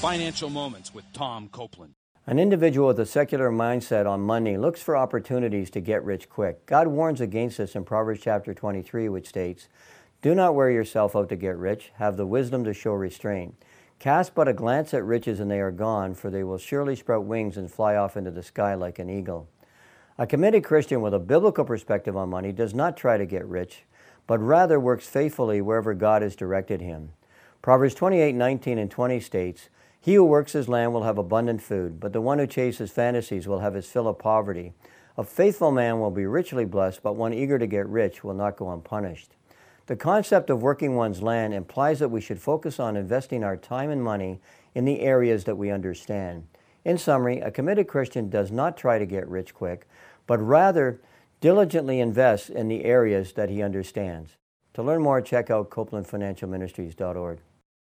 Financial Moments with Tom Copeland. An individual with a secular mindset on money looks for opportunities to get rich quick. God warns against this in Proverbs chapter 23, which states, "Do not wear yourself out to get rich. Have the wisdom to show restraint. Cast but a glance at riches and they are gone, for they will surely sprout wings and fly off into the sky like an eagle." A committed Christian with a biblical perspective on money does not try to get rich, but rather works faithfully wherever God has directed him. Proverbs 28, 19, and 20 states, "He who works his land will have abundant food, but the one who chases fantasies will have his fill of poverty. A faithful man will be richly blessed, but one eager to get rich will not go unpunished." The concept of working one's land implies that we should focus on investing our time and money in the areas that we understand. In summary, a committed Christian does not try to get rich quick, but rather diligently invests in the areas that he understands. To learn more, check out CopelandFinancialMinistries.org.